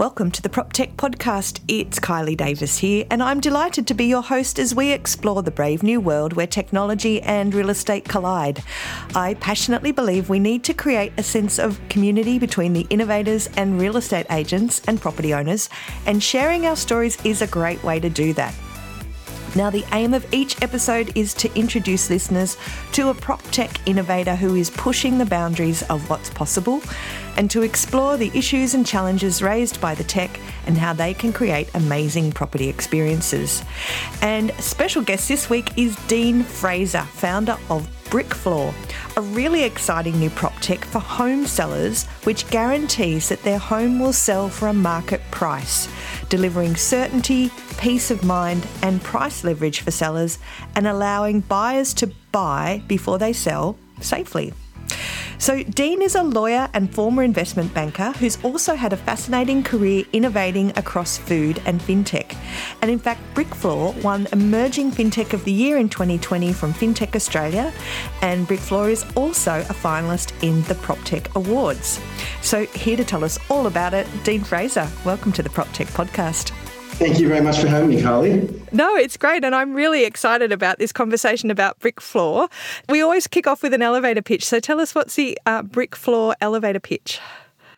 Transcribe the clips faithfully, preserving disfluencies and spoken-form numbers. Welcome to the PropTech Podcast. It's Kylie Davis here, and I'm delighted to be your host as we explore the brave new world where technology and real estate collide. I passionately believe we need to create a sense of community between the innovators and real estate agents and property owners, and sharing our stories is a great way to do that. Now, the aim of each episode is to introduce listeners to a PropTech innovator who is pushing the boundaries of what's possible and to explore the issues and challenges raised by the tech and how they can create amazing property experiences. And special guest this week is Dean Fraser, founder of Brickfloor, a really exciting new PropTech for home sellers which guarantees that their home will sell for a market price, delivering certainty, peace of mind and price leverage for sellers and allowing buyers to buy before they sell safely. So Dean is a lawyer and former investment banker who's also had a fascinating career innovating across food and fintech. And in fact, Brickfloor won Emerging Fintech of the Year in twenty twenty from Fintech Australia, and Brickfloor is also a finalist in the PropTech Awards. So here to tell us all about it, Dean Fraser, welcome to the PropTech Podcast. Thank you very much for having me, Carly. No, it's great. And I'm really excited about this conversation about Brickfloor. We always kick off with an elevator pitch. So tell us, what's the uh, Brickfloor elevator pitch?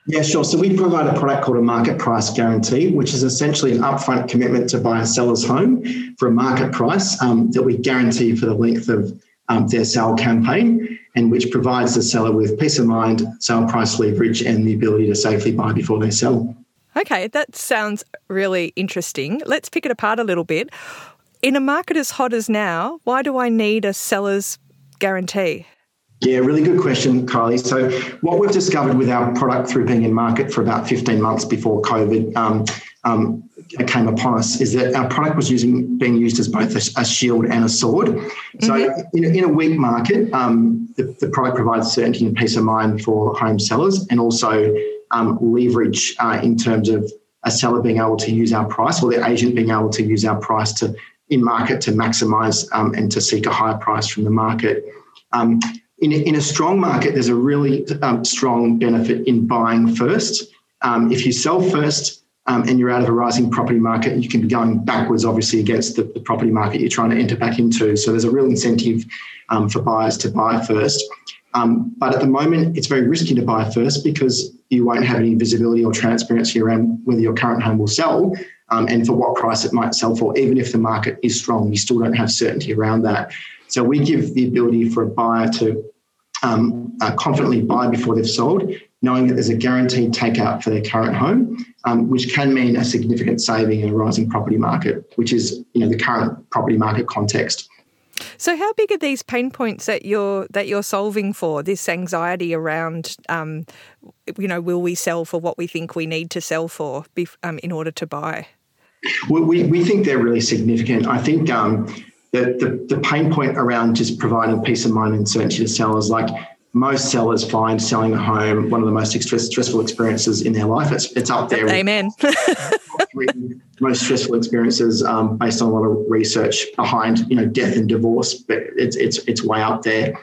Yeah, sure. So we provide a product called a market price guarantee, which is essentially an upfront commitment to buy a seller's home for a market price um, that we guarantee for the length of um, their sale campaign, and which provides the seller with peace of mind, sale price leverage, and the ability to safely buy before they sell. Okay, that sounds really interesting. Let's pick it apart a little bit. In a market as hot as now, why do I need a seller's guarantee? Yeah, really good question, Kylie. So what we've discovered with our product through being in market for about fifteen months before COVID um, um, came upon us is that our product was using being used as both a, a shield and a sword. Mm-hmm. So in a, in a weak market, um, the, the product provides certainty and peace of mind for home sellers, and also Um, leverage uh, in terms of a seller being able to use our price, or their agent being able to use our price to in market to maximise um, and to seek a higher price from the market. Um, in, in a strong market, there's a really um, strong benefit in buying first. Um, if you sell first um, and you're out of a rising property market, you can be going backwards, obviously, against the, the property market you're trying to enter back into. So there's a real incentive um, for buyers to buy first. Um, but at the moment, it's very risky to buy first because you won't have any visibility or transparency around whether your current home will sell um, and for what price it might sell for. Even if the market is strong, you still don't have certainty around that. So we give the ability for a buyer to um, uh, confidently buy before they've sold, knowing that there's a guaranteed takeout for their current home, um, which can mean a significant saving in a rising property market, which is, you know, the current property market context. So how big are these pain points that you're that you're solving for, this anxiety around, um, you know, will we sell for what we think we need to sell for um, in order to buy? Well, we, we think they're really significant. I think um, the, the, the pain point around just providing peace of mind and certainty to sellers, like most sellers find selling a home one of the most stress, stressful experiences in their life. It's, it's up there. Amen. Most stressful experiences um, based on a lot of research behind, you know, death and divorce, but it's it's it's way up there.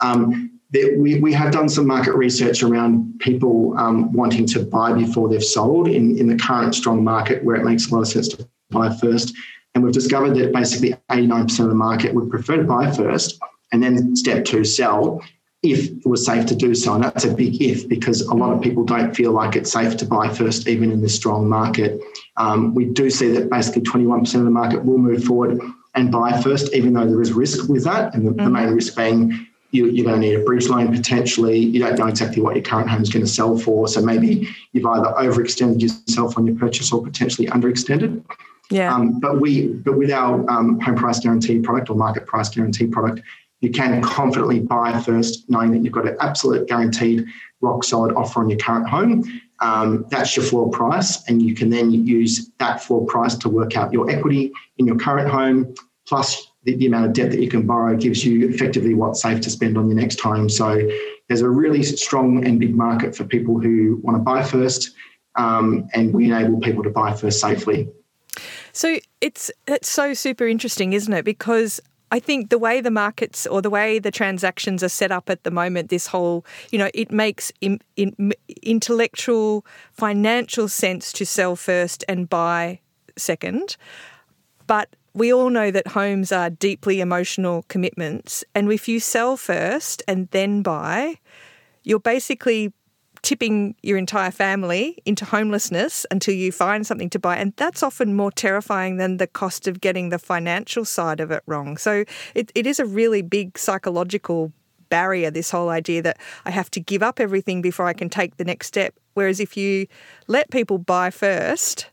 Um, that we, we have done some market research around people um, wanting to buy before they've sold in, in the current strong market where it makes a lot of sense to buy first. And we've discovered that basically eighty-nine percent of the market would prefer to buy first and then step two, sell, if it was safe to do so. And that's a big if, because a lot of people don't feel like it's safe to buy first, even in this strong market. Um, we do see that basically twenty-one percent of the market will move forward and buy first, even though there is risk with that. And the, mm-hmm. the main risk being you, you're going to need a bridge loan potentially. You don't know exactly what your current home is going to sell for. So maybe you've either overextended yourself on your purchase or potentially underextended. Yeah. Um, but we, but with our um, home price guarantee product or market price guarantee product, you can confidently buy first, knowing that you've got an absolute guaranteed rock-solid offer on your current home. Um, that's your floor price, and you can then use that floor price to work out your equity in your current home, plus the, the amount of debt that you can borrow gives you effectively what's safe to spend on your next home. So there's a really strong and big market for people who want to buy first, um, and we enable people to buy first safely. So it's, it's so super interesting, isn't it? Because I think the way the markets or the way the transactions are set up at the moment, this whole, you know, it makes in, in, intellectual, financial sense to sell first and buy second. But we all know that homes are deeply emotional commitments. And if you sell first and then buy, you're basically tipping your entire family into homelessness until you find something to buy. And that's often more terrifying than the cost of getting the financial side of it wrong. So it, it is a really big psychological barrier, this whole idea that I have to give up everything before I can take the next step. Whereas if you let people buy first,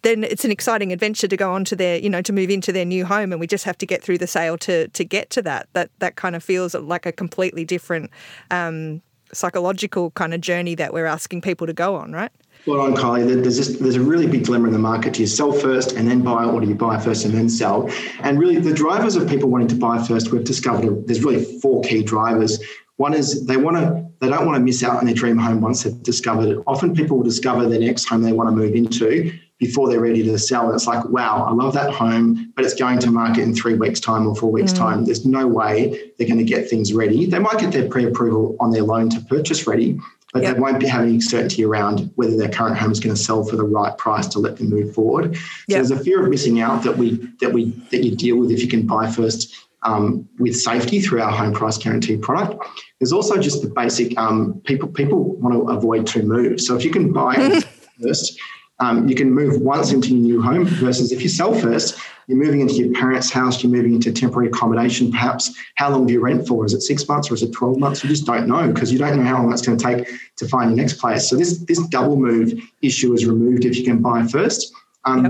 then it's an exciting adventure to go on to their, you know, to move into their new home, and we just have to get through the sale to to get to that. That that kind of feels like a completely different um, psychological kind of journey that we're asking people to go on, right? Well, on Kylie, there's this, there's a really big dilemma in the market. Do you sell first and then buy, or do you buy first and then sell? And really, the drivers of people wanting to buy first, we've discovered there's really four key drivers. One is they want to, they don't want to miss out on their dream home once they've discovered it. Often people will discover their next home they want to move into before they're ready to sell. And it's like, wow, I love that home, but it's going to market in three weeks' time or four weeks' mm. time. There's no way they're going to get things ready. They might get their pre-approval on their loan to purchase ready, but yep. they won't be having certainty around whether their current home is going to sell for the right price to let them move forward. So yep. there's a fear of missing out that we that we that you deal with if you can buy first um, with safety through our home price guarantee product. There's also just the basic um, people people want to avoid two moves. So if you can buy first, Um, you can move once into your new home, versus if you sell first, you're moving into your parents' house, you're moving into temporary accommodation perhaps. How long do you rent for? Is it six months or is it twelve months? You just don't know, because you don't know how long it's going to take to find your next place. So this, this double move issue is removed if you can buy first. Um,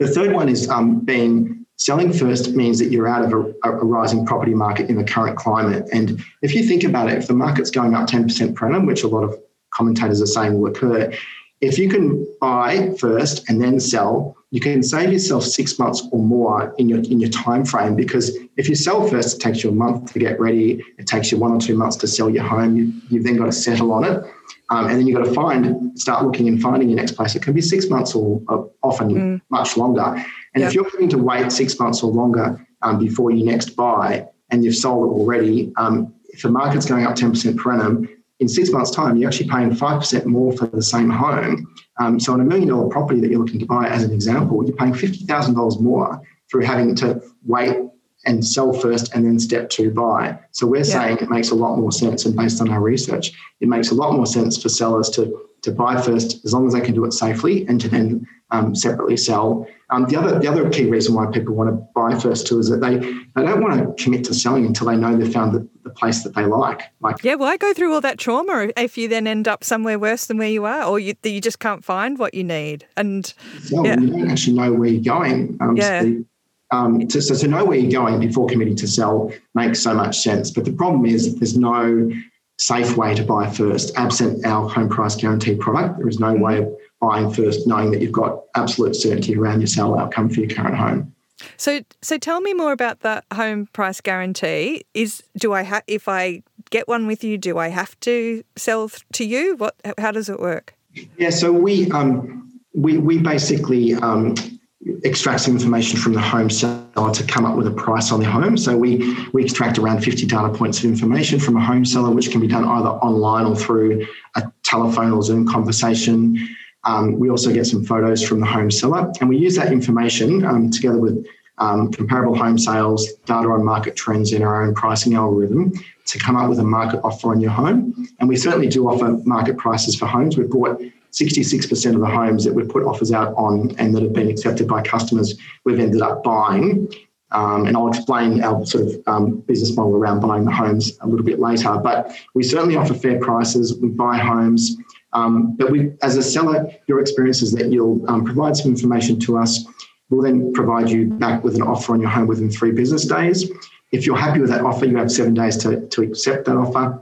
yep. The third one is um, being... selling first means that you're out of a, a rising property market in the current climate. And if you think about it, if the market's going up ten percent per annum, which a lot of commentators are saying will occur, if you can buy first and then sell, you can save yourself six months or more in your in your time frame, because if you sell first, it takes you a month to get ready. It takes you one or two months to sell your home. You, you've then got to settle on it. Um, and then you've got to find, start looking and finding your next place. It can be six months or uh, often mm. much longer. And yep. if you're having to wait six months or longer um, before you next buy, and you've sold it already, um, if the market's going up ten percent per annum, in six months' time, you're actually paying five percent more for the same home. Um, so on a million-dollar property that you're looking to buy, as an example, you're paying fifty thousand dollars more through having to wait and sell first and then step two buy. So we're yeah. saying it makes a lot more sense, and based on our research, it makes a lot more sense for sellers to, to buy first, as long as they can do it safely, and to then um, separately sell. Um, the other the other key reason why people want to buy first too is that they, they don't want to commit to selling until they know they've found the, the place that they like. Like yeah, why go through all that trauma if you then end up somewhere worse than where you are, or you you just can't find what you need? And so yeah. you don't actually know where you're going. Um, yeah. So, um, to, so to know where you're going before committing to sell makes so much sense. But the problem is there's no safe way to buy first. Absent our home price guarantee product, there is no way of buying first, knowing that you've got absolute certainty around your sale outcome for your current home. So, so tell me more about the home price guarantee. Is do I ha- if I get one with you, do I have to sell th- to you? What? How does it work? Yeah, so we um, we we basically um, extract some information from the home seller to come up with a price on their home. So we we extract around fifty data points of information from a home seller, which can be done either online or through a telephone or Zoom conversation. Um, we also get some photos from the home seller, and we use that information um, together with um, comparable home sales, data on market trends, and our own pricing algorithm to come up with a market offer on your home. And we certainly do offer market prices for homes. We've bought sixty-six percent of the homes that we've put offers out on and that have been accepted by customers, we've ended up buying. Um, and I'll explain our sort of um, business model around buying the homes a little bit later. But we certainly offer fair prices. We buy homes. Um, but we, as a seller, your experience is that you'll um, provide some information to us. We'll then provide you back with an offer on your home within three business days. If you're happy with that offer, you have seven days to, to accept that offer.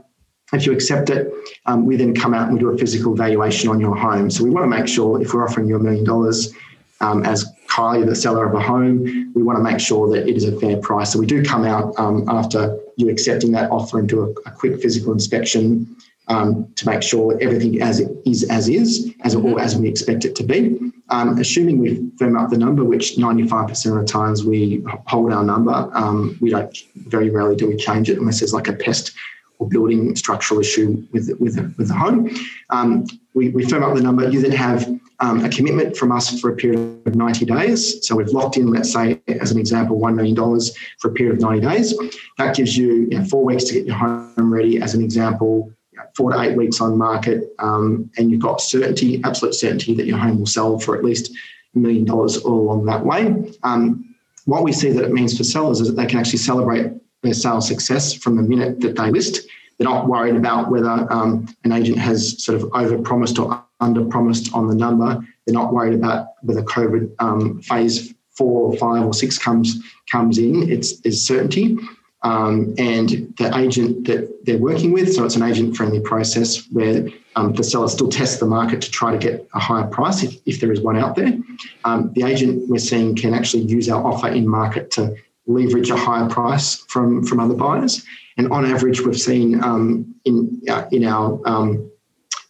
If you accept it, um, we then come out and we do a physical valuation on your home. So we want to make sure, if we're offering you a million dollars, um, as Kylie, the seller of a home, we want to make sure that it is a fair price. So we do come out um, after you accepting that offer and do a, a quick physical inspection. um, to make sure that everything as it is as is, as or as we expect it to be. Um, assuming we firm up the number, which ninety-five percent of the times we hold our number, um, we don't very rarely do we change it unless there's like a pest or building structural issue with with with the home. Um, we, we firm up the number. You then have um, a commitment from us for a period of ninety days. So we've locked in, let's say, as an example, one million dollars for a period of ninety days. That gives you, you know, four weeks to get your home ready, as an example, four to eight weeks on market, um, and you've got certainty, absolute certainty that your home will sell for at least a million dollars all along that way. Um, what we see that it means for sellers is that they can actually celebrate their sales success from the minute that they list. They're not worried about whether um, an agent has sort of overpromised or underpromised on the number. They're not worried about whether COVID um, phase four or five or six comes comes in. It's, it's certainty. Um, and the agent that they're working with, so it's an agent-friendly process where um, the seller still tests the market to try to get a higher price if, if there is one out there. Um, the agent we're seeing can actually use our offer in market to leverage a higher price from, from other buyers. And on average, we've seen um, in, uh, in our um,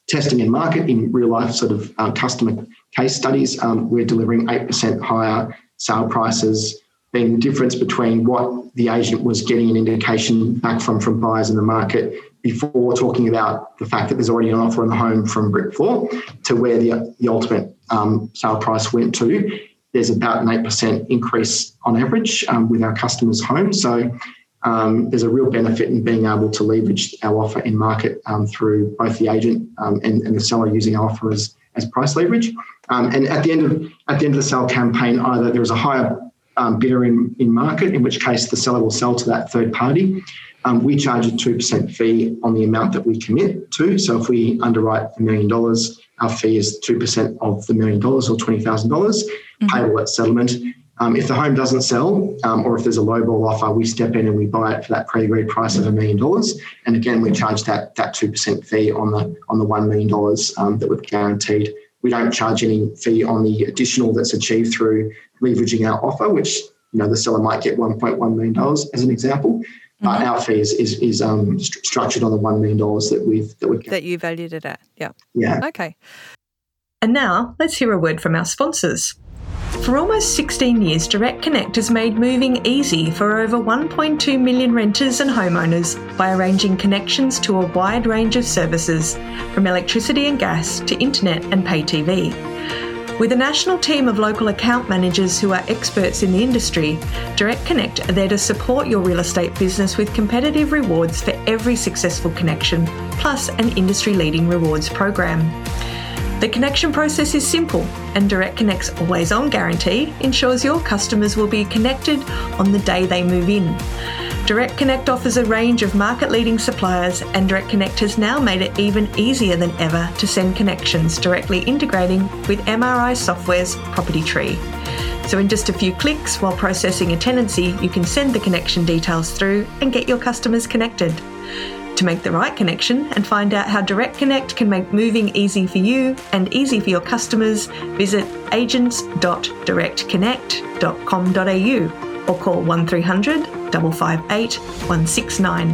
testing and market, in real-life sort of uh, customer case studies, um, we're delivering eight percent higher sale prices, being the difference between what the agent was getting an indication back from, from buyers in the market before talking about the fact that there's already an offer on the home from Brickfloor to where the, the ultimate um, sale price went to. There's about an eight percent increase on average um, with our customers' homes. So um, there's a real benefit in being able to leverage our offer in market um, through both the agent um, and, and the seller using our offer as, as price leverage. Um, and at the end of at the end of the sale campaign, either there is a higher Um, bidder in, in market, in which case the seller will sell to that third party. Um, we charge a two percent fee on the amount that we commit to. So if we underwrite a million dollars, our fee is two percent of the million dollars or twenty thousand dollars, mm-hmm. payable at settlement. Um, if the home doesn't sell um, or if there's a lowball offer, we step in and we buy it for that pre-agreed price of a million dollars. And again, we charge that that two percent fee on the on the one million dollars um, that we've guaranteed. We don't charge any fee on the additional that's achieved through leveraging our offer, which, you know, the seller might get one point one million dollars as an example. Mm-hmm. But our fee is is, is um, st- structured on the one million dollars that we've that we've that you valued it at. Yeah. Yeah. Okay. And now let's hear a word from our sponsors. For almost sixteen years, Direct Connect has made moving easy for over one point two million renters and homeowners by arranging connections to a wide range of services, from electricity and gas to internet and pay T V. With a national team of local account managers who are experts in the industry, Direct Connect are there to support your real estate business with competitive rewards for every successful connection, plus an industry-leading rewards program. The connection process is simple, and Direct Connect's always-on guarantee ensures your customers will be connected on the day they move in. Direct Connect offers a range of market-leading suppliers, and Direct Connect has now made it even easier than ever to send connections directly integrating with M R I Software's Property Tree. So in just a few clicks while processing a tenancy, you can send the connection details through and get your customers connected. To make the right connection and find out how Direct Connect can make moving easy for you and easy for your customers, visit agents dot direct connect dot com dot a u or call one three hundred, five five eight, one six nine.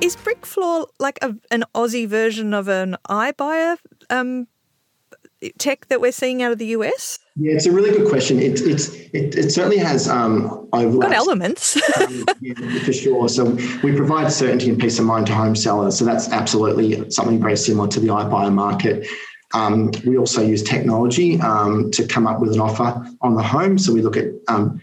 Is Brickfloor like a, an Aussie version of an iBuyer um, tech that we're seeing out of the U S? Yeah, it's a really good question. It, it's, it, it certainly has um, overlaps. Got elements. um, yeah, for sure. So we provide certainty and peace of mind to home sellers. So that's absolutely something very similar to the iBuyer market. Um, we also use technology um, to come up with an offer on the home. So we look at um,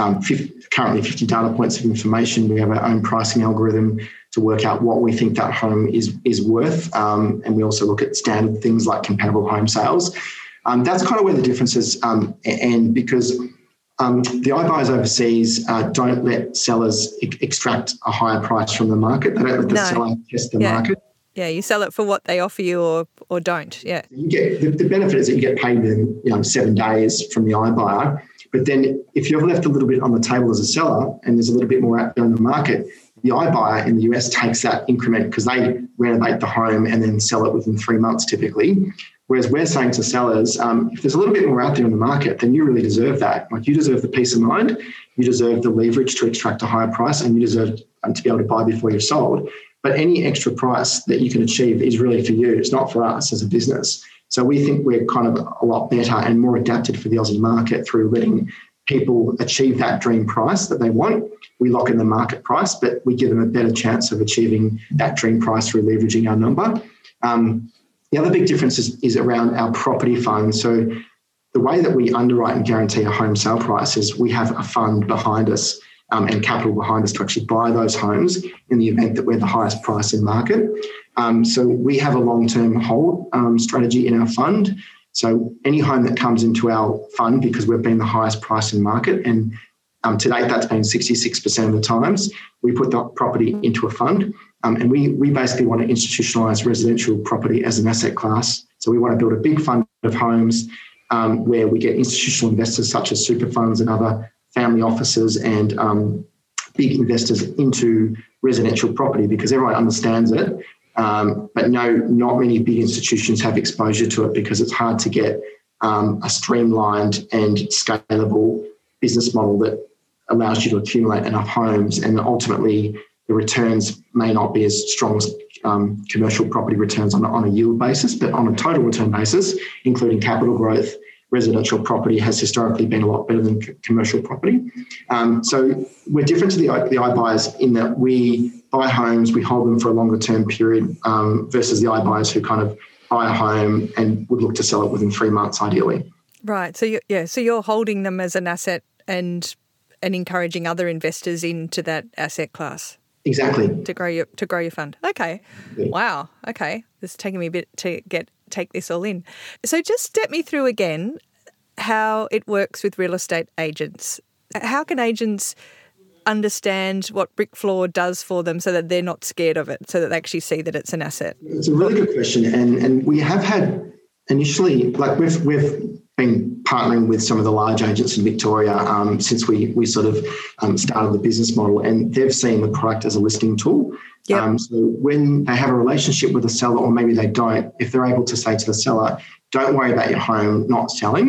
um, fifty, currently fifty data points of information. We have our own pricing algorithm to work out what we think that home is, is worth. Um, and we also look at standard things like compatible home sales. Um, that's kind of where the difference is, um, and because um, the iBuyers overseas uh, don't let sellers e- extract a higher price from the market. They don't let the no. seller test the yeah. market. Yeah, you sell it for what they offer you or or don't, yeah. You get, the, the benefit is that you get paid within you know, seven days from the iBuyer, but then if you've left a little bit on the table as a seller and there's a little bit more out there on the market, the iBuyer in the U S takes that increment because they renovate the home and then sell it within three months typically. Whereas we're saying to sellers, um, if there's a little bit more out there in the market, then you really deserve that. Like you deserve the peace of mind, you deserve the leverage to extract a higher price, and you deserve um, to be able to buy before you're sold. But any extra price that you can achieve is really for you. It's not for us as a business. So we think we're kind of a lot better and more adapted for the Aussie market through letting people achieve that dream price that they want. We lock in the market price, but we give them a better chance of achieving that dream price through leveraging our number. Um, the other big difference is, is around our property fund. So the way that we underwrite and guarantee a home sale price is we have a fund behind us Um, and capital behind us to actually buy those homes in the event that we're the highest price in market. Um, so we have a long-term hold um, strategy in our fund. So any home that comes into our fund, because we've been the highest price in market, and um, to date that's been sixty-six percent of the times, we put that property into a fund. Um, and we, we basically want to institutionalise residential property as an asset class. So we want to build a big fund of homes um, where we get institutional investors such as super funds and other family offices and um, big investors into residential property, because everyone understands it. Um, but no, not many big institutions have exposure to it, because it's hard to get um, a streamlined and scalable business model that allows you to accumulate enough homes. And ultimately, the returns may not be as strong as um, commercial property returns on, on a yield basis, but on a total return basis, including capital growth, residential property has historically been a lot better than commercial property. Um, so we're different to the, the iBuyers in that we buy homes, we hold them for a longer term period um, versus the iBuyers who kind of buy a home and would look to sell it within three months ideally. Right. So, you, yeah, so you're holding them as an asset and and encouraging other investors into that asset class. Exactly. To grow your, to grow your fund. Okay. Yeah. Wow. Okay. This is taking me a bit to get take this all in. So just step me through again how it works with real estate agents. How can agents understand what Brickfloor does for them so that they're not scared of it, so that they actually see that it's an asset? It's a really good question. And and we have had initially, like we've, we've been partnering with some of the large agents in Victoria um, since we, we sort of um, started the business model, and they've seen the product as a listing tool. Yep. Um, so when they have a relationship with a seller, or maybe they don't, if they're able to say to the seller, don't worry about your home not selling.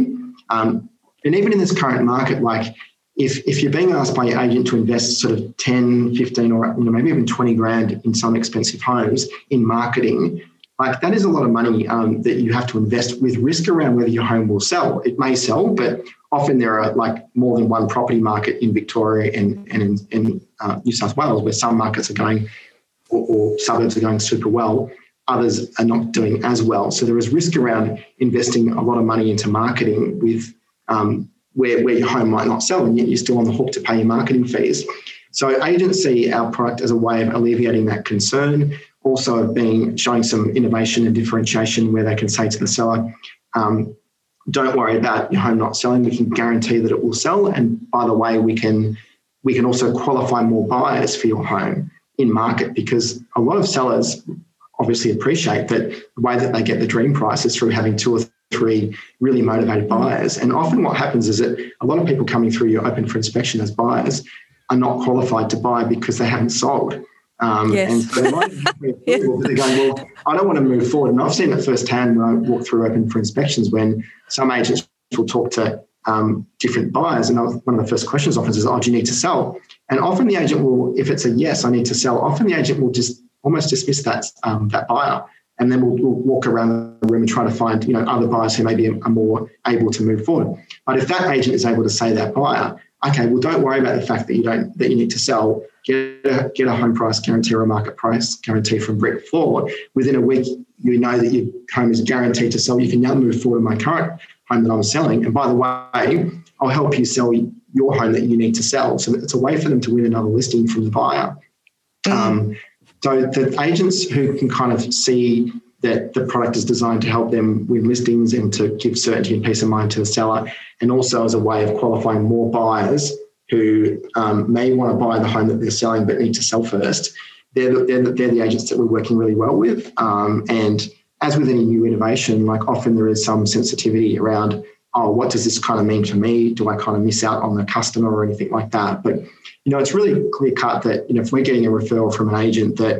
Um, and even in this current market, like if, if you're being asked by your agent to invest sort of ten, fifteen or you know, maybe even twenty grand in some expensive homes in marketing, like that is a lot of money um, that you have to invest with risk around whether your home will sell. It may sell, but often there are like more than one property market in Victoria and, and in, in uh, New South Wales, where some markets are going Or, or suburbs are going super well, others are not doing as well. So there is risk around investing a lot of money into marketing with um, where, where your home might not sell, and yet you're still on the hook to pay your marketing fees. So agents see our product as a way of alleviating that concern, also of being showing some innovation and differentiation where they can say to the seller, um, don't worry about your home not selling, we can guarantee that it will sell. And by the way, we can we can also qualify more buyers for your home in market, because a lot of sellers obviously appreciate that the way that they get the dream price is through having two or three really motivated buyers. And often what happens is that a lot of people coming through your open for inspection as buyers are not qualified to buy because they haven't sold. Um, yes. And so they might have people, but they're going, well, I don't want to move forward. And I've seen it firsthand when I walk through open for inspections, when some agents will talk to Um, different buyers, and one of the first questions often is, "Oh, do you need to sell?" And often the agent will, if it's a yes, I need to sell. Often the agent will just almost dismiss that um, that buyer, and then we'll, we'll walk around the room and try to find you know other buyers who maybe are more able to move forward. But if that agent is able to say that buyer, okay, well, don't worry about the fact that you don't that you need to sell. Get a, get a home price guarantee or a market price guarantee from Brickfloor. Within a week, you know that your home is guaranteed to sell. You can now move forward in my current home that I'm selling. And by the way, I'll help you sell your home that you need to sell. So it's a way for them to win another listing from the buyer. Mm. Um, so the agents who can kind of see that the product is designed to help them win listings and to give certainty and peace of mind to the seller, and also as a way of qualifying more buyers who um, may want to buy the home that they're selling but need to sell first, they're the, they're the, they're the agents that we're working really well with. Um, and as with any new innovation, like often there is some sensitivity around, oh, what does this kind of mean for me? Do I kind of miss out on the customer or anything like that? But, you know, it's really clear cut that, you know, if we're getting a referral from an agent, that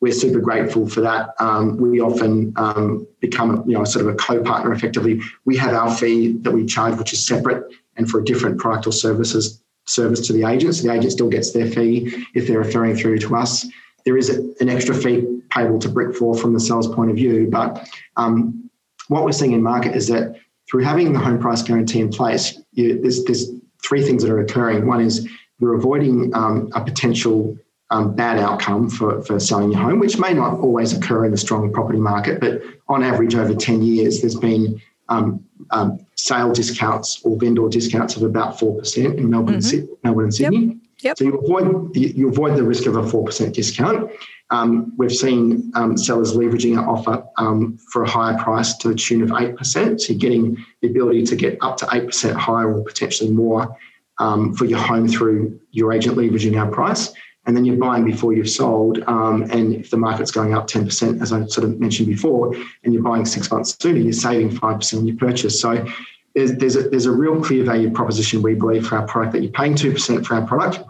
we're super grateful for that. Um, we often um, become, you know, sort of a co-partner effectively. We have our fee that we charge, which is separate and for a different product or services service to the agent. So the agent still gets their fee if they're referring through to us. there is an extra fee payable to Brickfloor from the seller's point of view. But um, what we're seeing in market is that through having the home price guarantee in place, you, there's, there's three things that are occurring. One is you're avoiding um, a potential um, bad outcome for, for selling your home, which may not always occur in a strong property market, but on average over ten years, there's been um, um, sale discounts or vendor discounts of about four percent in Melbourne, mm-hmm. and, Melbourne and Sydney. Yep. Yep. So you avoid you avoid the risk of a four percent discount. Um, we've seen um, sellers leveraging an offer um, for a higher price to the tune of eight percent. So you're getting the ability to get up to eight percent higher or potentially more um, for your home through your agent leveraging our price. And then you're buying before you've sold. Um, and if the market's going up ten percent, as I sort of mentioned before, and you're buying six months sooner, you're saving five percent on your purchase. So There's, there's, a, there's a real clear value proposition, we believe, for our product, that you're paying two percent for our product.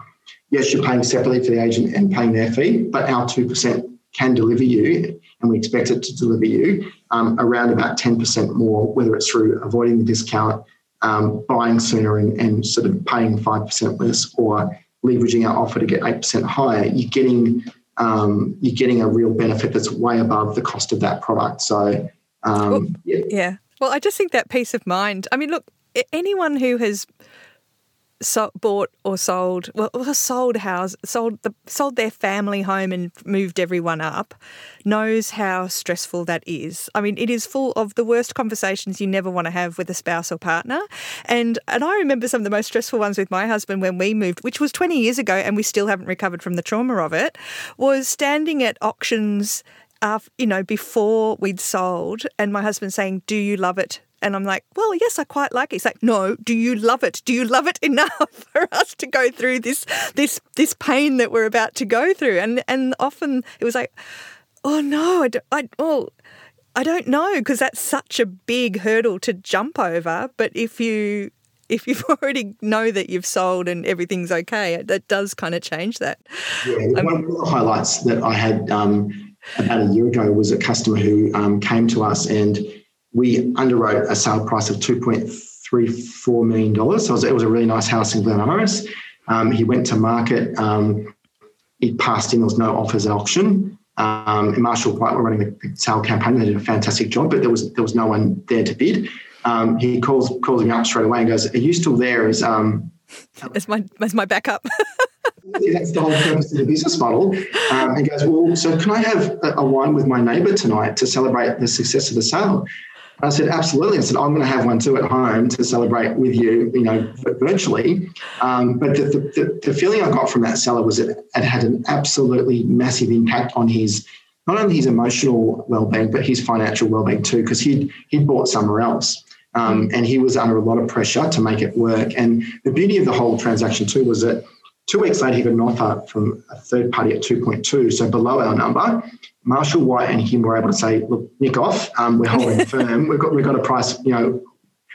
Yes, you're paying separately to the agent and paying their fee, but our two percent can deliver you, and we expect it to deliver you, um, around about ten percent more, whether it's through avoiding the discount, um, buying sooner and, and sort of paying five percent less, or leveraging our offer to get eight percent higher. You're getting, um, you're getting a real benefit that's way above the cost of that product. So, um, yeah. yeah. Well, I just think that peace of mind. I mean, look, anyone who has so, bought or sold, well, sold house, sold the, sold their family home and moved everyone up, knows how stressful that is. I mean, it is full of the worst conversations you never want to have with a spouse or partner. And and I remember some of the most stressful ones with my husband when we moved, which was twenty years ago, and we still haven't recovered from the trauma of it, was standing at auctions After, you know, before we'd sold, and my husband saying, "Do you love it?" And I'm like, "Well, yes, I quite like it." He's like, "No, do you love it? Do you love it enough for us to go through this this this pain that we're about to go through?" And and often it was like, "Oh no, I don't, I oh, I don't know," because that's such a big hurdle to jump over. But if you if you've already know that you've sold and everything's okay, that does kind of change that. Yeah, um, one of the highlights that I had Um, about a year ago was a customer who um, came to us, and we underwrote a sale price of two point three four million dollars. So it was, it was a really nice house in Glen Iris. Um, he went to market. Um, it passed in. There was no offers at auction. Um, and Marshall White were running the sale campaign. They did a fantastic job, but there was there was no one there to bid. Um, he calls calls me up straight away and goes, "Are you still there?" As um, as my as my backup. That's the whole purpose of the business model. Um, and goes, "Well, so can I have a, a wine with my neighbour tonight to celebrate the success of the sale?" And I said, "Absolutely." I said, "I'm going to have one too at home to celebrate with you, you know, virtually." Um, but the, the, the feeling I got from that seller was that it had an absolutely massive impact on his, not only his emotional well-being, but his financial well-being too, because he'd, he'd bought somewhere else. Um, and he was under a lot of pressure to make it work. And the beauty of the whole transaction too was that two weeks later, he got an offer from a third party at two point two, so below our number. Marshall White and him were able to say, "Look, nick off. Um, we're holding firm. We've got we've got a price, you know,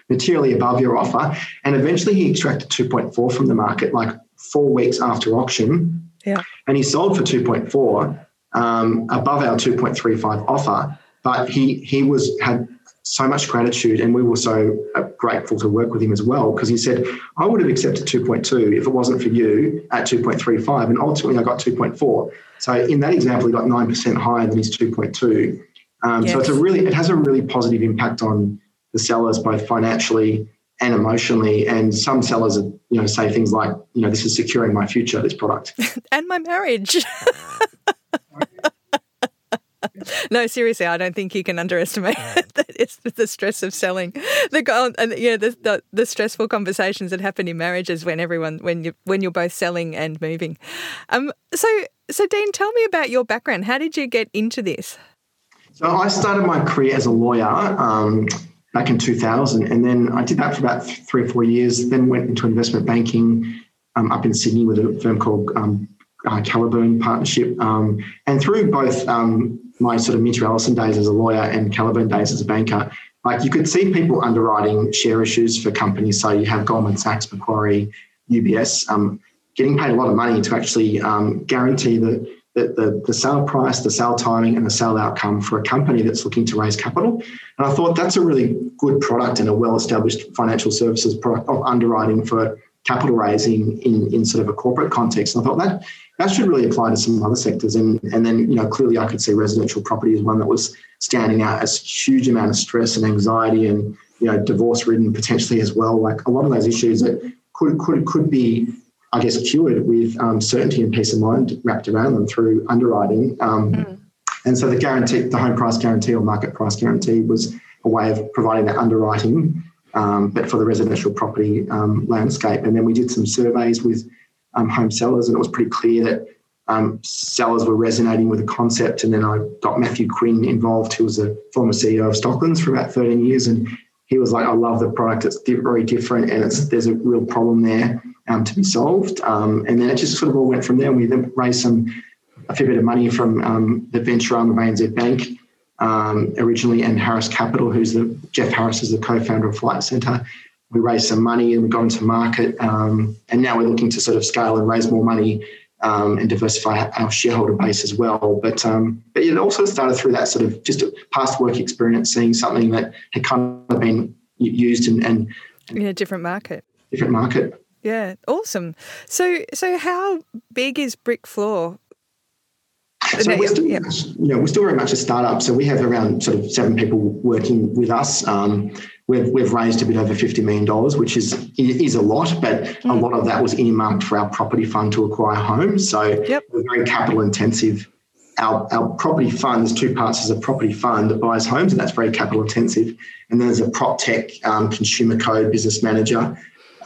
materially above your offer." And eventually, he extracted two point four from the market, like four weeks after auction. Yeah. And he sold for two point four, um, above our two point three five offer. But he he was had. so much gratitude, and we were so grateful to work with him as well, because he said, "I would have accepted two point two if it wasn't for you at two point three five, and ultimately I got two point four. So in that example, he got nine percent higher than his two point two. Um, yes. So it's a really, it has a really positive impact on the sellers, both financially and emotionally. And some sellers, you know, say things like, you know, "This is securing my future, this product." And my marriage. No, seriously, I don't think you can underestimate the, it's the stress of selling. The and yeah, the, the the stressful conversations that happen in marriages when everyone when you when you're both selling and moving. Um, so so Dean, tell me about your background. How did you get into this? So I started my career as a lawyer um, back in two thousand, and then I did that for about three or four years. Then went into investment banking um, up in Sydney with a firm called um, uh, Caliburn Partnership, um, and through both. Um, my sort of Minter Ellison days as a lawyer and Caliburn days as a banker, like you could see people underwriting share issues for companies. So you have Goldman Sachs, Macquarie, U B S, um, getting paid a lot of money to actually um, guarantee the, the, the, the sale price, the sale timing and the sale outcome for a company that's looking to raise capital. And I thought that's a really good product and a well-established financial services product of underwriting for capital raising in, in sort of a corporate context. And I thought that That should really apply to some other sectors. And, and then, you know, clearly I could see residential property as one that was standing out as huge amount of stress and anxiety and, you know, divorce-ridden potentially as well. Like a lot of those issues that could could could be, I guess, cured with um, certainty and peace of mind wrapped around them through underwriting. Um, mm. And so the guarantee, the home price guarantee or market price guarantee was a way of providing that underwriting, um, but for the residential property um, landscape. And then we did some surveys with Um, home sellers, and it was pretty clear that um, sellers were resonating with the concept. And then I got Matthew Quinn involved, who was a former C E O of Stocklands for about thirteen years, and he was like, I love the product, it's very different, and it's there's a real problem there um, to be solved. Um, and then it just sort of all went from there. We then raised some a fair bit of money from um, the venture arm of A N Z Bank um, originally, and Harris Capital, who's the Jeff Harris is the co-founder of Flight Centre. We raised some money and we've gone to market, um, and now we're looking to sort of scale and raise more money um, and diversify our shareholder base as well. But, um, but it also started through that sort of just a past work experience, seeing something that had kind of been used and, and in a different market. Different market. Yeah, awesome. So, so how big is Brickfloor? So we're still, yeah. you know, we're still very much a startup. So we have around sort of seven people working with us. Um, we've we've raised a bit over fifty million dollars, which is is a lot, but mm. a lot of that was earmarked for our property fund to acquire homes. So yep. we're very capital intensive. Our our property fund, there's two parts. There's a property fund that buys homes, and that's very capital intensive. And then there's a PropTech um, consumer code business manager.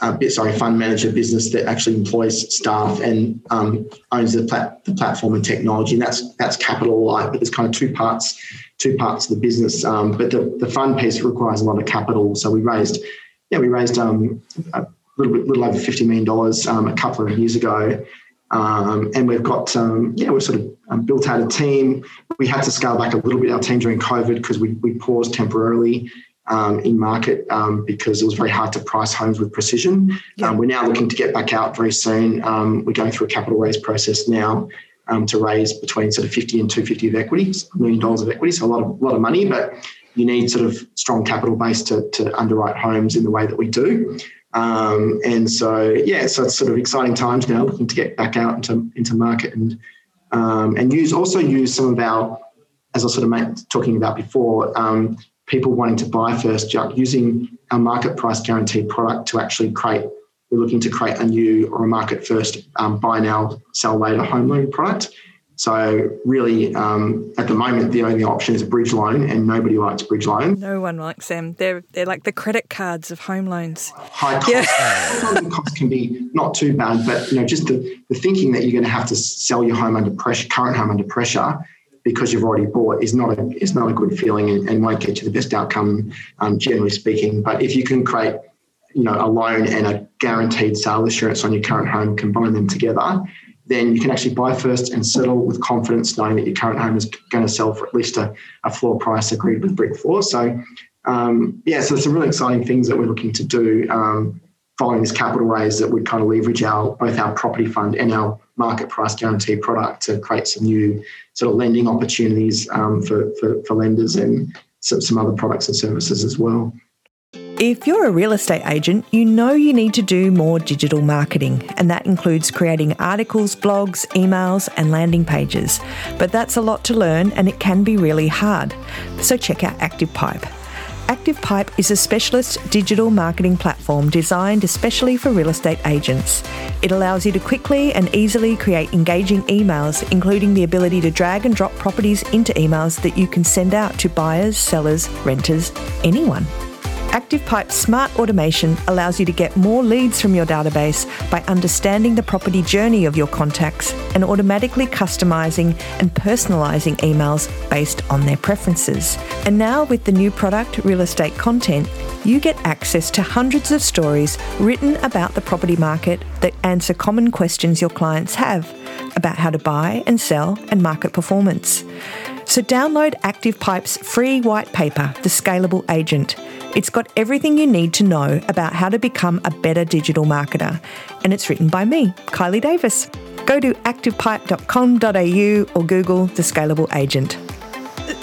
Uh, sorry, fund manager business that actually employs staff and um, owns the, plat- the platform and technology. And that's that's capital light, but there's kind of two parts, two parts of the business. Um, but the, the fund piece requires a lot of capital. So we raised, yeah, we raised um, a little bit, little over fifty million dollars um, a couple of years ago. Um, and we've got, um, yeah, we've sort of um, built out a team. We had to scale back a little bit our team during COVID because we we paused temporarily. Um, in market um, because it was very hard to price homes with precision. Yeah. Um, we're now looking to get back out very soon. Um, we're going through a capital raise process now um, to raise between sort of fifty and two hundred fifty of equity, million dollars of equity, so a lot of lot of money, but you need sort of strong capital base to, to underwrite homes in the way that we do. Um, and so, yeah, so it's sort of exciting times now, looking to get back out into, into market and um, and use also use some of our, as I was sort of made, talking about before, um, people wanting to buy first, using our market price guarantee product to actually create, we're looking to create a new or a market first um, buy now, sell later home loan product. So really um, at the moment, the only option is a bridge loan, and nobody likes bridge loans. No one likes them. They're they're like the credit cards of home loans. High cost. Yeah. Cost can be not too bad, but you know, just the, the thinking that you're going to have to sell your home under pressure, current home under pressure, because you've already bought is not a, is not a good feeling and, and won't get you the best outcome, um, generally speaking. But if you can create, you know, a loan and a guaranteed sale assurance on your current home, combine them together, then you can actually buy first and settle with confidence, knowing that your current home is going to sell for at least a, a floor price agreed with Brickfloor. So, um, yeah, so some really exciting things that we're looking to do um, following this capital raise that would kind of leverage our both our property fund and our market price guarantee product to create some new sort of lending opportunities um, for, for, for lenders and some, some other products and services as well. If you're a real estate agent, you know you need to do more digital marketing, and that includes creating articles, blogs, emails and landing pages. But that's a lot to learn and it can be really hard. So check out ActivePipe. ActivePipe is a specialist digital marketing platform designed especially for real estate agents. It allows you to quickly and easily create engaging emails, including the ability to drag and drop properties into emails that you can send out to buyers, sellers, renters, anyone. ActivePipe's smart automation allows you to get more leads from your database by understanding the property journey of your contacts and automatically customising and personalising emails based on their preferences. And now with the new product, Real Estate Content, you get access to hundreds of stories written about the property market that answer common questions your clients have about how to buy and sell and market performance. So download ActivePipe's free white paper, The Scalable Agent. It's got everything you need to know about how to become a better digital marketer. And it's written by me, Kylie Davis. Go to active pipe dot com dot a u or Google The Scalable Agent.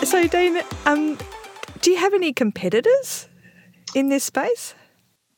So, Dean, um, do you have any competitors in this space?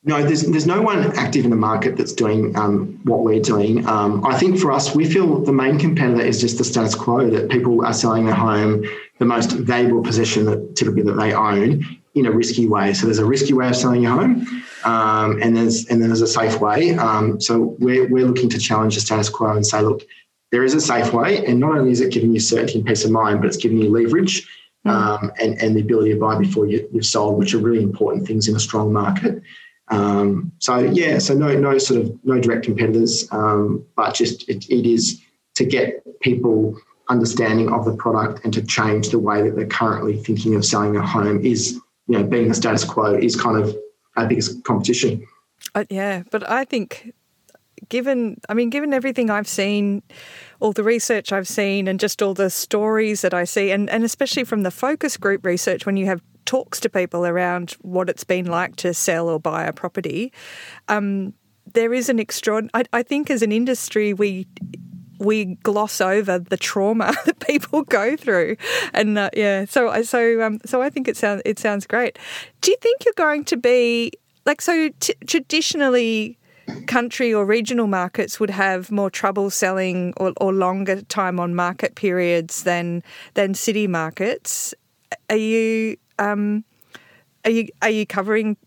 No, there's there's no one active in the market that's doing um, what we're doing. Um, I think for us, we feel the main competitor is just the status quo, that people are selling their home, the most valuable possession that typically that they own, in a risky way. So there's a risky way of selling your home, um, and there's and then there's a safe way. Um, so we're we're looking to challenge the status quo and say, look, there is a safe way, and not only is it giving you certainty and peace of mind, but it's giving you leverage um, and and the ability to buy before you, you've sold, which are really important things in a strong market. Um, so yeah, so no, no sort of no direct competitors, um, but just it, it is to get people understanding of the product and to change the way that they're currently thinking of selling a home is, you know, being the status quo is kind of our biggest competition. Uh, yeah, but I think given, I mean, given everything I've seen, all the research I've seen, and just all the stories that I see, and, and especially from the focus group research, when you have talks to people around what it's been like to sell or buy a property, um, there is an extraordinary... I, I think as an industry, we we gloss over the trauma that people go through, and uh, yeah, so I so um, so I think it sounds it sounds great. Do you think you're going to be like so t- traditionally? Country or regional markets would have more trouble selling or, or longer time on market periods than than city markets. Are you um, are you are you covering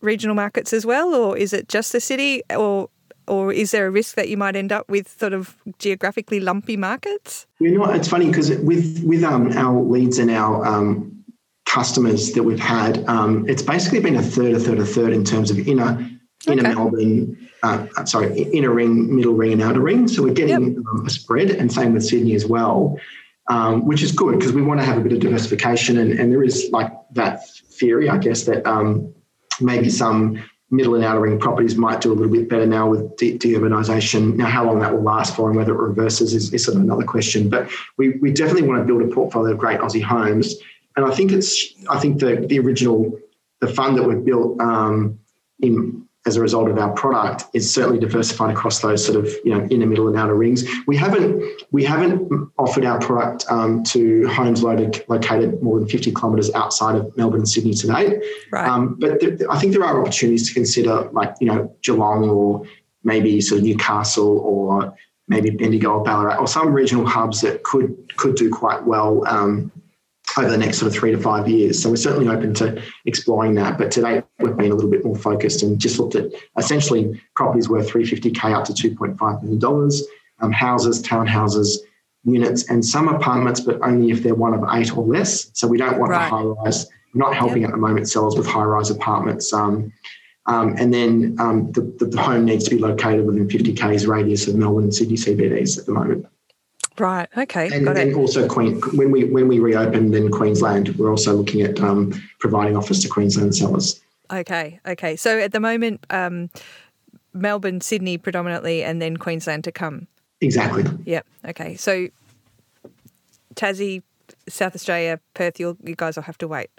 regional markets as well, or is it just the city, or or is there a risk that you might end up with sort of geographically lumpy markets? You know, it's funny because with with um, our leads and our um, customers that we've had, um, it's basically been a third, a third, a third in terms of inner. Okay. Inner Melbourne, uh, sorry, inner ring, middle ring and outer ring. So we're getting yep. um, a spread, and same with Sydney as well, um, which is good because we want to have a bit of diversification, and, and there is like that theory, I guess, that um, maybe some middle and outer ring properties might do a little bit better now with de- deurbanisation. Now, how long that will last for and whether it reverses is, is sort of another question. But we, we definitely want to build a portfolio of great Aussie homes. And I think it's, I think the, the original, the fund that we've built um, in as a result of our product is certainly diversified across those sort of, you know, inner, middle and outer rings. We haven't we haven't offered our product um, to homes loaded, located more than fifty kilometres outside of Melbourne and Sydney to date. Right. Um, but th- I think there are opportunities to consider, like, you know, Geelong or maybe sort of Newcastle or maybe Bendigo or Ballarat or some regional hubs that could could do quite well um, over the next sort of three to five years. So we're certainly open to exploring that. But today we've been a little bit more focused and just looked at essentially properties worth three hundred fifty thousand dollars up to two point five million dollars, um, houses, townhouses, units, and some apartments, but only if they're one of eight or less. So we don't want right. the high-rise. We're not helping yep. at the moment sellers with high-rise apartments. Um, um, and then um, the, the, the home needs to be located within fifty k's radius of Melbourne and Sydney C B Ds at the moment. Right. Okay. And got then it. also, Queen, when we when we reopen in Queensland, we're also looking at um, providing offers to Queensland sellers. Okay. Okay. So at the moment, um, Melbourne, Sydney predominantly, and then Queensland to come. Exactly. Yeah. Okay. So Tassie, South Australia, Perth, you'll, you guys will have to wait.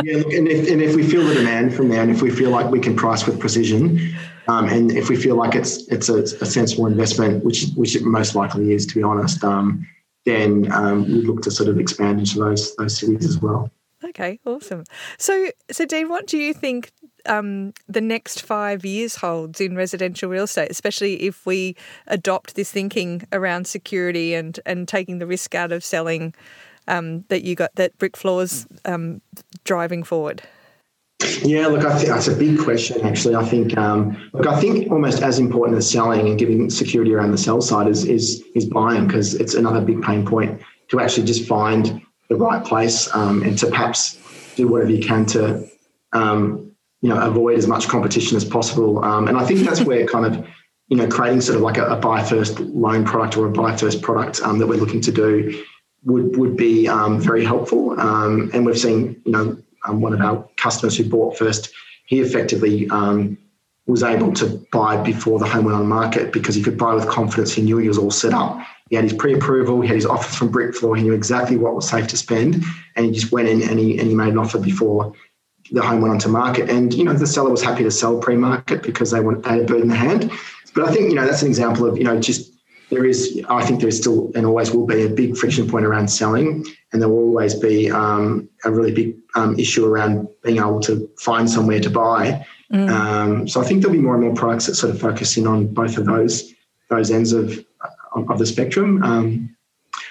Yeah, look, and if, and if we feel the demand from there, and if we feel like we can price with precision, um, and if we feel like it's it's a, a sensible investment, which which it most likely is, to be honest, um, then um, we look to sort of expand into those those cities as well. Okay, awesome. So, so Dean, what do you think um, the next five years holds in residential real estate, especially if we adopt this thinking around security and and taking the risk out of selling? Um, that you got that Brickfloor's um, driving forward? Yeah, look, I think that's a big question. Actually, I think um, look, I think almost as important as selling and giving security around the sell side is is is buying, because it's another big pain point to actually just find the right place um, and to perhaps do whatever you can to um, you know avoid as much competition as possible. Um, and I think that's where kind of you know creating sort of like a, a buy first loan product or a buy first product um, that we're looking to do. Would would be um, very helpful, um, and we've seen you know um, one of our customers who bought first, he effectively um, was able to buy before the home went on market because he could buy with confidence. He knew he was all set up. He had his pre-approval. He had his offers from Brickfloor. He knew exactly what was safe to spend, and he just went in and he and he made an offer before the home went on to market. And you know the seller was happy to sell pre-market because they wanted they had a bird in the hand. But I think you know that's an example of you know just there is, I think there is still and always will be a big friction point around selling, and there will always be um, a really big um, issue around being able to find somewhere to buy. Mm. Um, so I think there'll be more and more products that sort of focus in on both of those those ends of of, of the spectrum. Um,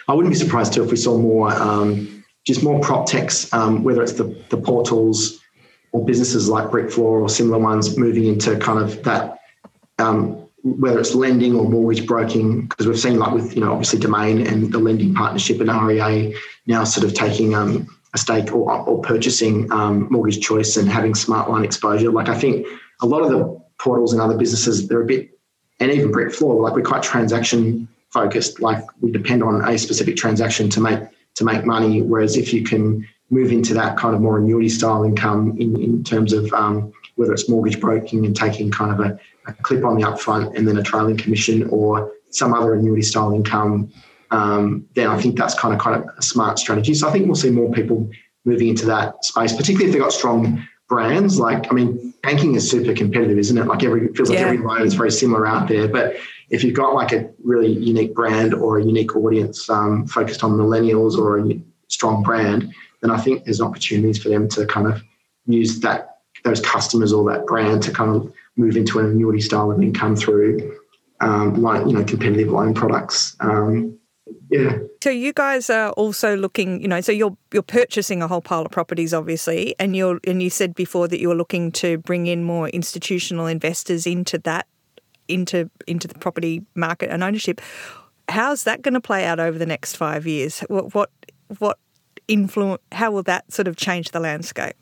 I wouldn't be surprised too if we saw more um, just more prop techs, um, whether it's the the portals or businesses like Brickfloor or similar ones moving into kind of that. Um, whether it's lending or mortgage broking, because we've seen like with, you know, obviously Domain and the lending partnership and R E A now sort of taking um, a stake or, or purchasing um, Mortgage Choice and having smart line exposure. Like I think a lot of the portals and other businesses, they're a bit, and even Brickfloor, like we're quite transaction focused. Like we depend on a specific transaction to make to make money. Whereas if you can move into that kind of more annuity style income in, in terms of um, whether it's mortgage broking and taking kind of a, a clip on the upfront and then a trailing commission or some other annuity style income, um, then I think that's kind of kind of a smart strategy. So I think we'll see more people moving into that space, particularly if they've got strong brands. Like, I mean, banking is super competitive, isn't it? Like every, it feels like yeah. every loan is very similar out there. But if you've got like a really unique brand or a unique audience um, focused on millennials or a strong brand, then I think there's opportunities for them to kind of use that those customers or that brand to kind of move into an annuity style of income through um, like, you know, competitive loan products. Um, yeah. So you guys are also looking, you know, so you're you're purchasing a whole pile of properties, obviously, and you're and you said before that you were looking to bring in more institutional investors into that, into into the property market and ownership. How's that going to play out over the next five years? What what what influence? How will that sort of change the landscape?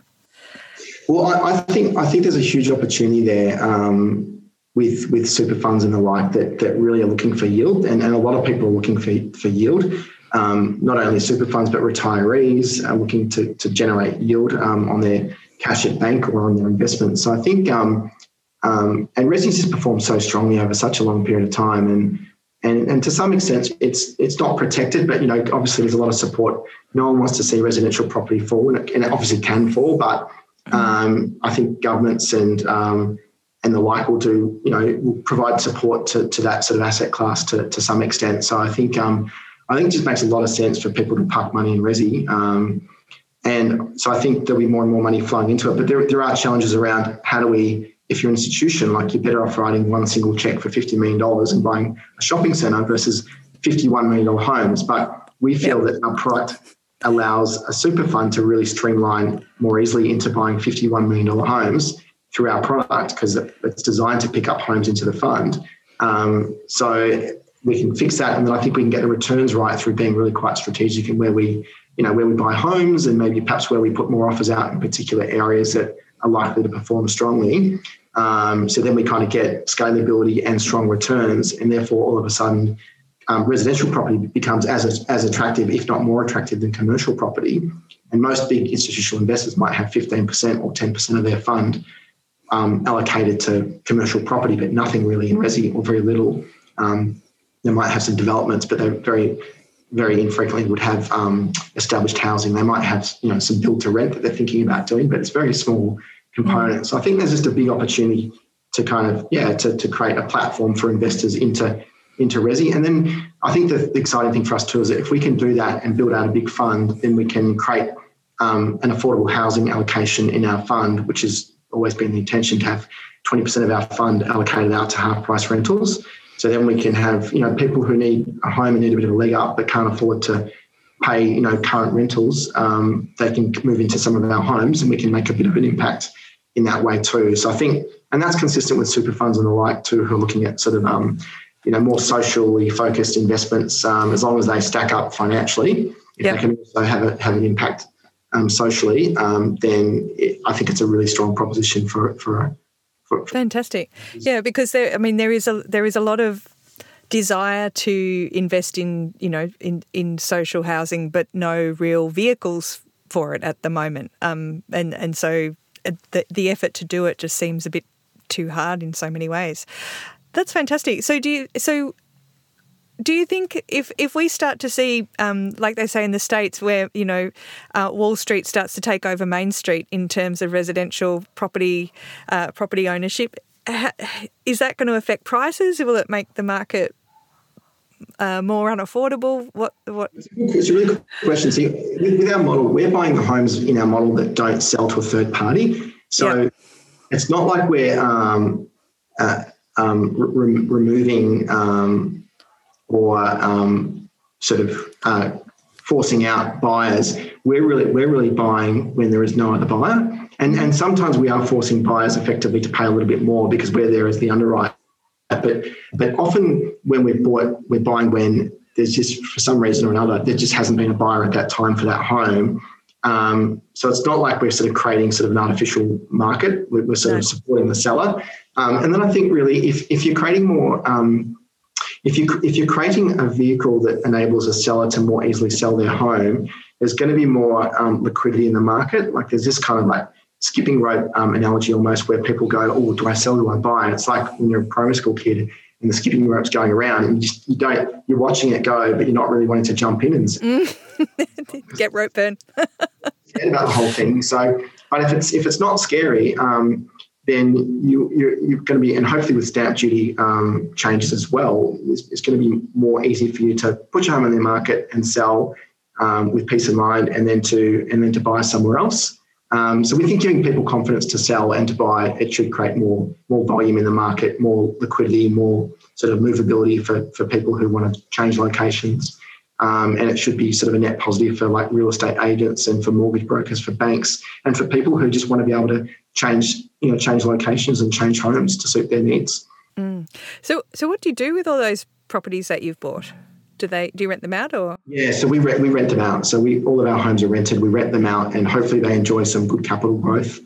Well, I, I think I think there's a huge opportunity there um, with with super funds and the like that that really are looking for yield, and, and a lot of people are looking for for yield. Um, not only super funds, but retirees are looking to to generate yield um, on their cash at bank or on their investments. So I think um, um, and residences perform so strongly over such a long period of time, and and and to some extent it's it's not protected, but you know obviously there's a lot of support. No one wants to see residential property fall, and it, and it obviously can fall, but Um, I think governments and um, and the like will do, you know, will provide support to, to that sort of asset class to, to some extent. So I think um, I think it just makes a lot of sense for people to park money in resi, um, and so I think there'll be more and more money flowing into it. But there there are challenges around how do we, if you're an institution, like you're better off writing one single check for fifty million dollars and buying a shopping centre versus fifty-one million dollars homes. But we feel yeah. that our product allows a super fund to really streamline more easily into buying fifty-one million dollars homes through our product because it's designed to pick up homes into the fund. Um, so we can fix that, and then I think we can get the returns right through being really quite strategic in where we, you know, where we buy homes and maybe perhaps where we put more offers out in particular areas that are likely to perform strongly. Um, so then we kind of get scalability and strong returns, and therefore all of a sudden Um, residential property becomes as as attractive, if not more attractive, than commercial property. And most big institutional investors might have fifteen percent or ten percent of their fund um, allocated to commercial property, but nothing really in resi or very little. Um, they might have some developments, but they very, very infrequently would have um, established housing. They might have, you know, some build to rent that they're thinking about doing, but it's very small component. So I think there's just a big opportunity to kind of, yeah, to, to create a platform for investors into into resi. And then I think the exciting thing for us too is that if we can do that and build out a big fund, then we can create um, an affordable housing allocation in our fund, which has always been the intention to have twenty percent of our fund allocated out to half price rentals. So then we can have, you know, people who need a home and need a bit of a leg up but can't afford to pay, you know, current rentals, um, they can move into some of our homes, and we can make a bit of an impact in that way too. So I think, and that's consistent with super funds and the like too, who are looking at sort of um, you know, more socially focused investments, um, as long as they stack up financially, if yep. they can also have a, have an impact um, socially, um, then it, I think it's a really strong proposition for for, for fantastic. Yeah, because there, I mean, there is a there is a lot of desire to invest in, you know, in, in social housing, but no real vehicles for it at the moment, um, and and so the the effort to do it just seems a bit too hard in so many ways. That's fantastic. So do you, so do you think if, if we start to see, um, like they say in the States, where, you know, uh, Wall Street starts to take over Main Street in terms of residential property uh, property ownership, ha- is that going to affect prices? Will it make the market uh, more unaffordable? What? What? It's a really good question. See, with, with our model, we're buying the homes in our model that don't sell to a third party. So yep. It's not like we're um, uh, um, re- removing um, or um, sort of uh, forcing out buyers. We're really we're really buying when there is no other buyer. And and sometimes we are forcing buyers effectively to pay a little bit more because we're there as the underwriter. But but often when we've bought, we're buying when there's just, for some reason or another, there just hasn't been a buyer at that time for that home. Um, so it's not like we're sort of creating sort of an artificial market. We're, we're sort of supporting the seller. Um, and then I think really if if you're creating more, um, if you if you're creating a vehicle that enables a seller to more easily sell their home, there's going to be more um, liquidity in the market. Like there's this kind of like skipping rope um, analogy almost where people go, oh, do I sell, do I buy? And it's like when you're a primary school kid and the skipping rope's going around and you just, you don't, you're watching it go, but you're not really wanting to jump in and mm. get rope burn. Forget about the whole thing. So, but if it's if it's not scary, um, then you, you're, you're going to be, and hopefully with stamp duty um, changes as well, it's, it's going to be more easy for you to put your home in the market and sell um, with peace of mind, and then to and then to buy somewhere else. Um, so we think giving people confidence to sell and to buy, it should create more more volume in the market, more liquidity, more sort of movability for, for people who want to change locations. Um, and it should be sort of a net positive for like real estate agents and for mortgage brokers, for banks, and for people who just want to be able to change, you know, change locations and change homes to suit their needs. Mm. So so what do you do with all those properties that you've bought? Do they? Do you rent them out, or? Yeah, so we rent we rent them out. So we all of our homes are rented. We rent them out, and hopefully they enjoy some good capital growth.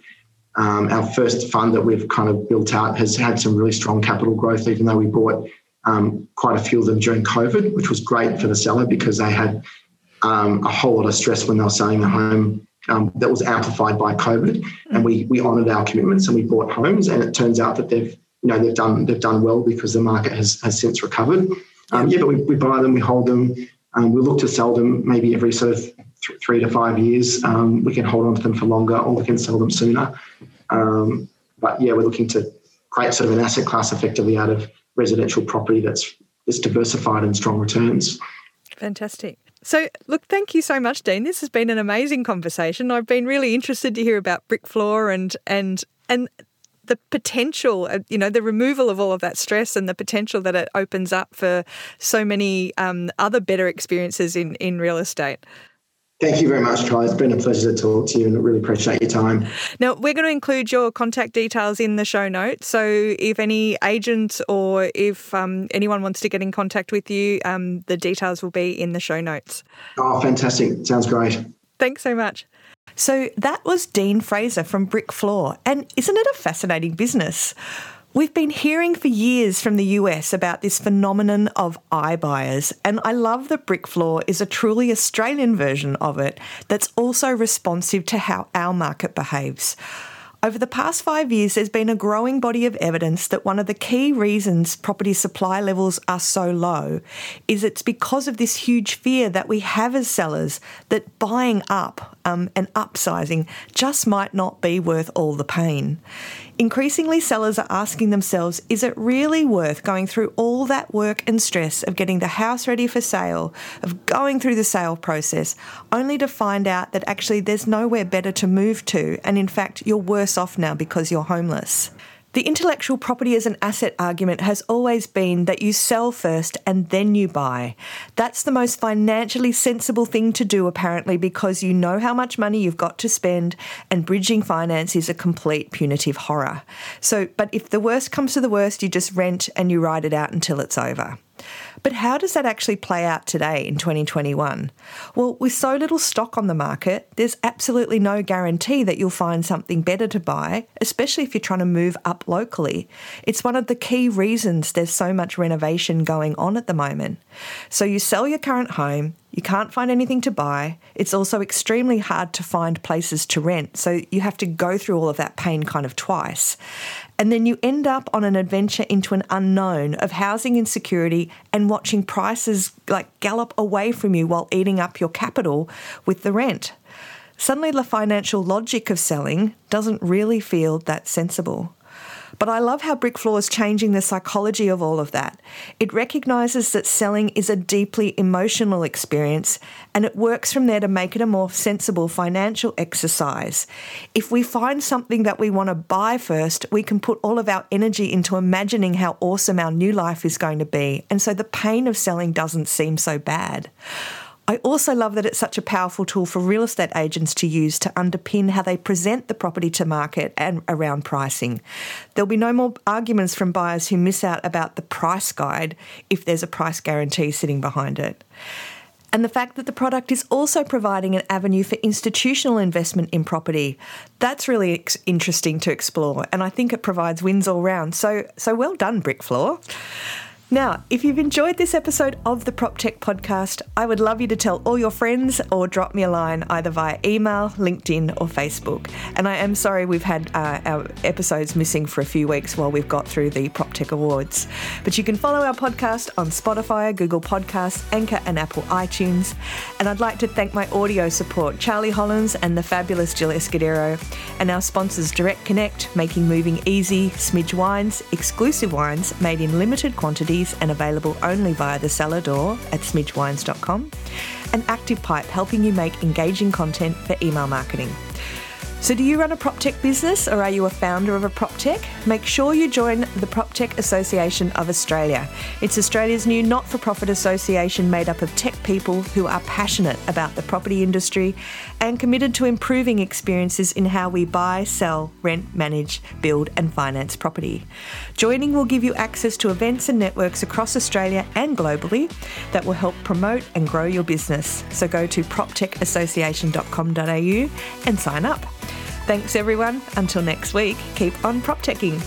Um, our first fund that we've kind of built out has had some really strong capital growth, even though we bought um, quite a few of them during COVID, which was great for the seller because they had um, a whole lot of stress when they were selling a home um, that was amplified by COVID. Mm-hmm. And we we honoured our commitments and we bought homes, and it turns out that they've you know they've done they've done well because the market has has since recovered. Um, yeah, but we, we buy them, we hold them, um, we look to sell them maybe every sort of th- three to five years. Um, we can hold on to them for longer, or we can sell them sooner. Um, but yeah, we're looking to create sort of an asset class effectively out of residential property that's that's diversified and strong returns. Fantastic. So, look, thank you so much, Dean. This has been an amazing conversation. I've been really interested to hear about Brickfloor and and and. the potential, you know, the removal of all of that stress and the potential that it opens up for so many um, other better experiences in, in real estate. Thank you very much, Kylie. It's been a pleasure to talk to you and I really appreciate your time. Now, we're going to include your contact details in the show notes. So if any agent or if um, anyone wants to get in contact with you, um, the details will be in the show notes. Oh, fantastic. Sounds great. Thanks so much. So that was Dean Fraser from Brickfloor, and isn't it a fascinating business? We've been hearing for years from the U S about this phenomenon of iBuyers, and I love that Brickfloor is a truly Australian version of it that's also responsive to how our market behaves. Over the past five years, there's been a growing body of evidence that one of the key reasons property supply levels are so low is it's because of this huge fear that we have as sellers that buying up um, and upsizing just might not be worth all the pain. Increasingly, sellers are asking themselves, is it really worth going through all that work and stress of getting the house ready for sale, of going through the sale process, only to find out that actually there's nowhere better to move to, and in fact, you're worse off now because you're homeless? The intellectual property as an asset argument has always been that you sell first and then you buy. That's the most financially sensible thing to do, apparently, because you know how much money you've got to spend and bridging finance is a complete punitive horror. So, but if the worst comes to the worst, you just rent and you ride it out until it's over. But how does that actually play out today in twenty twenty-one? Well, with so little stock on the market, there's absolutely no guarantee that you'll find something better to buy, especially if you're trying to move up locally. It's one of the key reasons there's so much renovation going on at the moment. So you sell your current home, you can't find anything to buy. It's also extremely hard to find places to rent, so you have to go through all of that pain kind of twice. And then you end up on an adventure into an unknown of housing insecurity and watching prices like gallop away from you while eating up your capital with the rent. Suddenly the financial logic of selling doesn't really feel that sensible. But I love how Brickfloor is changing the psychology of all of that. It recognises that selling is a deeply emotional experience, and it works from there to make it a more sensible financial exercise. If we find something that we want to buy first, we can put all of our energy into imagining how awesome our new life is going to be, and so the pain of selling doesn't seem so bad. I also love that it's such a powerful tool for real estate agents to use to underpin how they present the property to market and around pricing. There'll be no more arguments from buyers who miss out about the price guide if there's a price guarantee sitting behind it. And the fact that the product is also providing an avenue for institutional investment in property, that's really ex- interesting to explore, and I think it provides wins all round. So, so well done, Brickfloor. Now, if you've enjoyed this episode of the PropTech Podcast, I would love you to tell all your friends or drop me a line either via email, LinkedIn or Facebook. And I am sorry we've had uh, our episodes missing for a few weeks while we've got through the PropTech Awards. But you can follow our podcast on Spotify, Google Podcasts, Anchor and Apple iTunes. And I'd like to thank my audio support, Charlie Hollins and the fabulous Jill Escudero, and our sponsors Direct Connect, Making Moving Easy, Smidge Wines, exclusive wines made in limited quantity and available only via the cellar door at smidge wines dot com, and ActivePipe, helping you make engaging content for email marketing. So do you run a PropTech business, or are you a founder of a PropTech? Make sure you join the PropTech Association of Australia. It's Australia's new not-for-profit association made up of tech people who are passionate about the property industry and committed to improving experiences in how we buy, sell, rent, manage, build and finance property. Joining will give you access to events and networks across Australia and globally that will help promote and grow your business. So go to prop tech association dot com dot a u and sign up. Thanks everyone. Until next week, keep on PropTeching.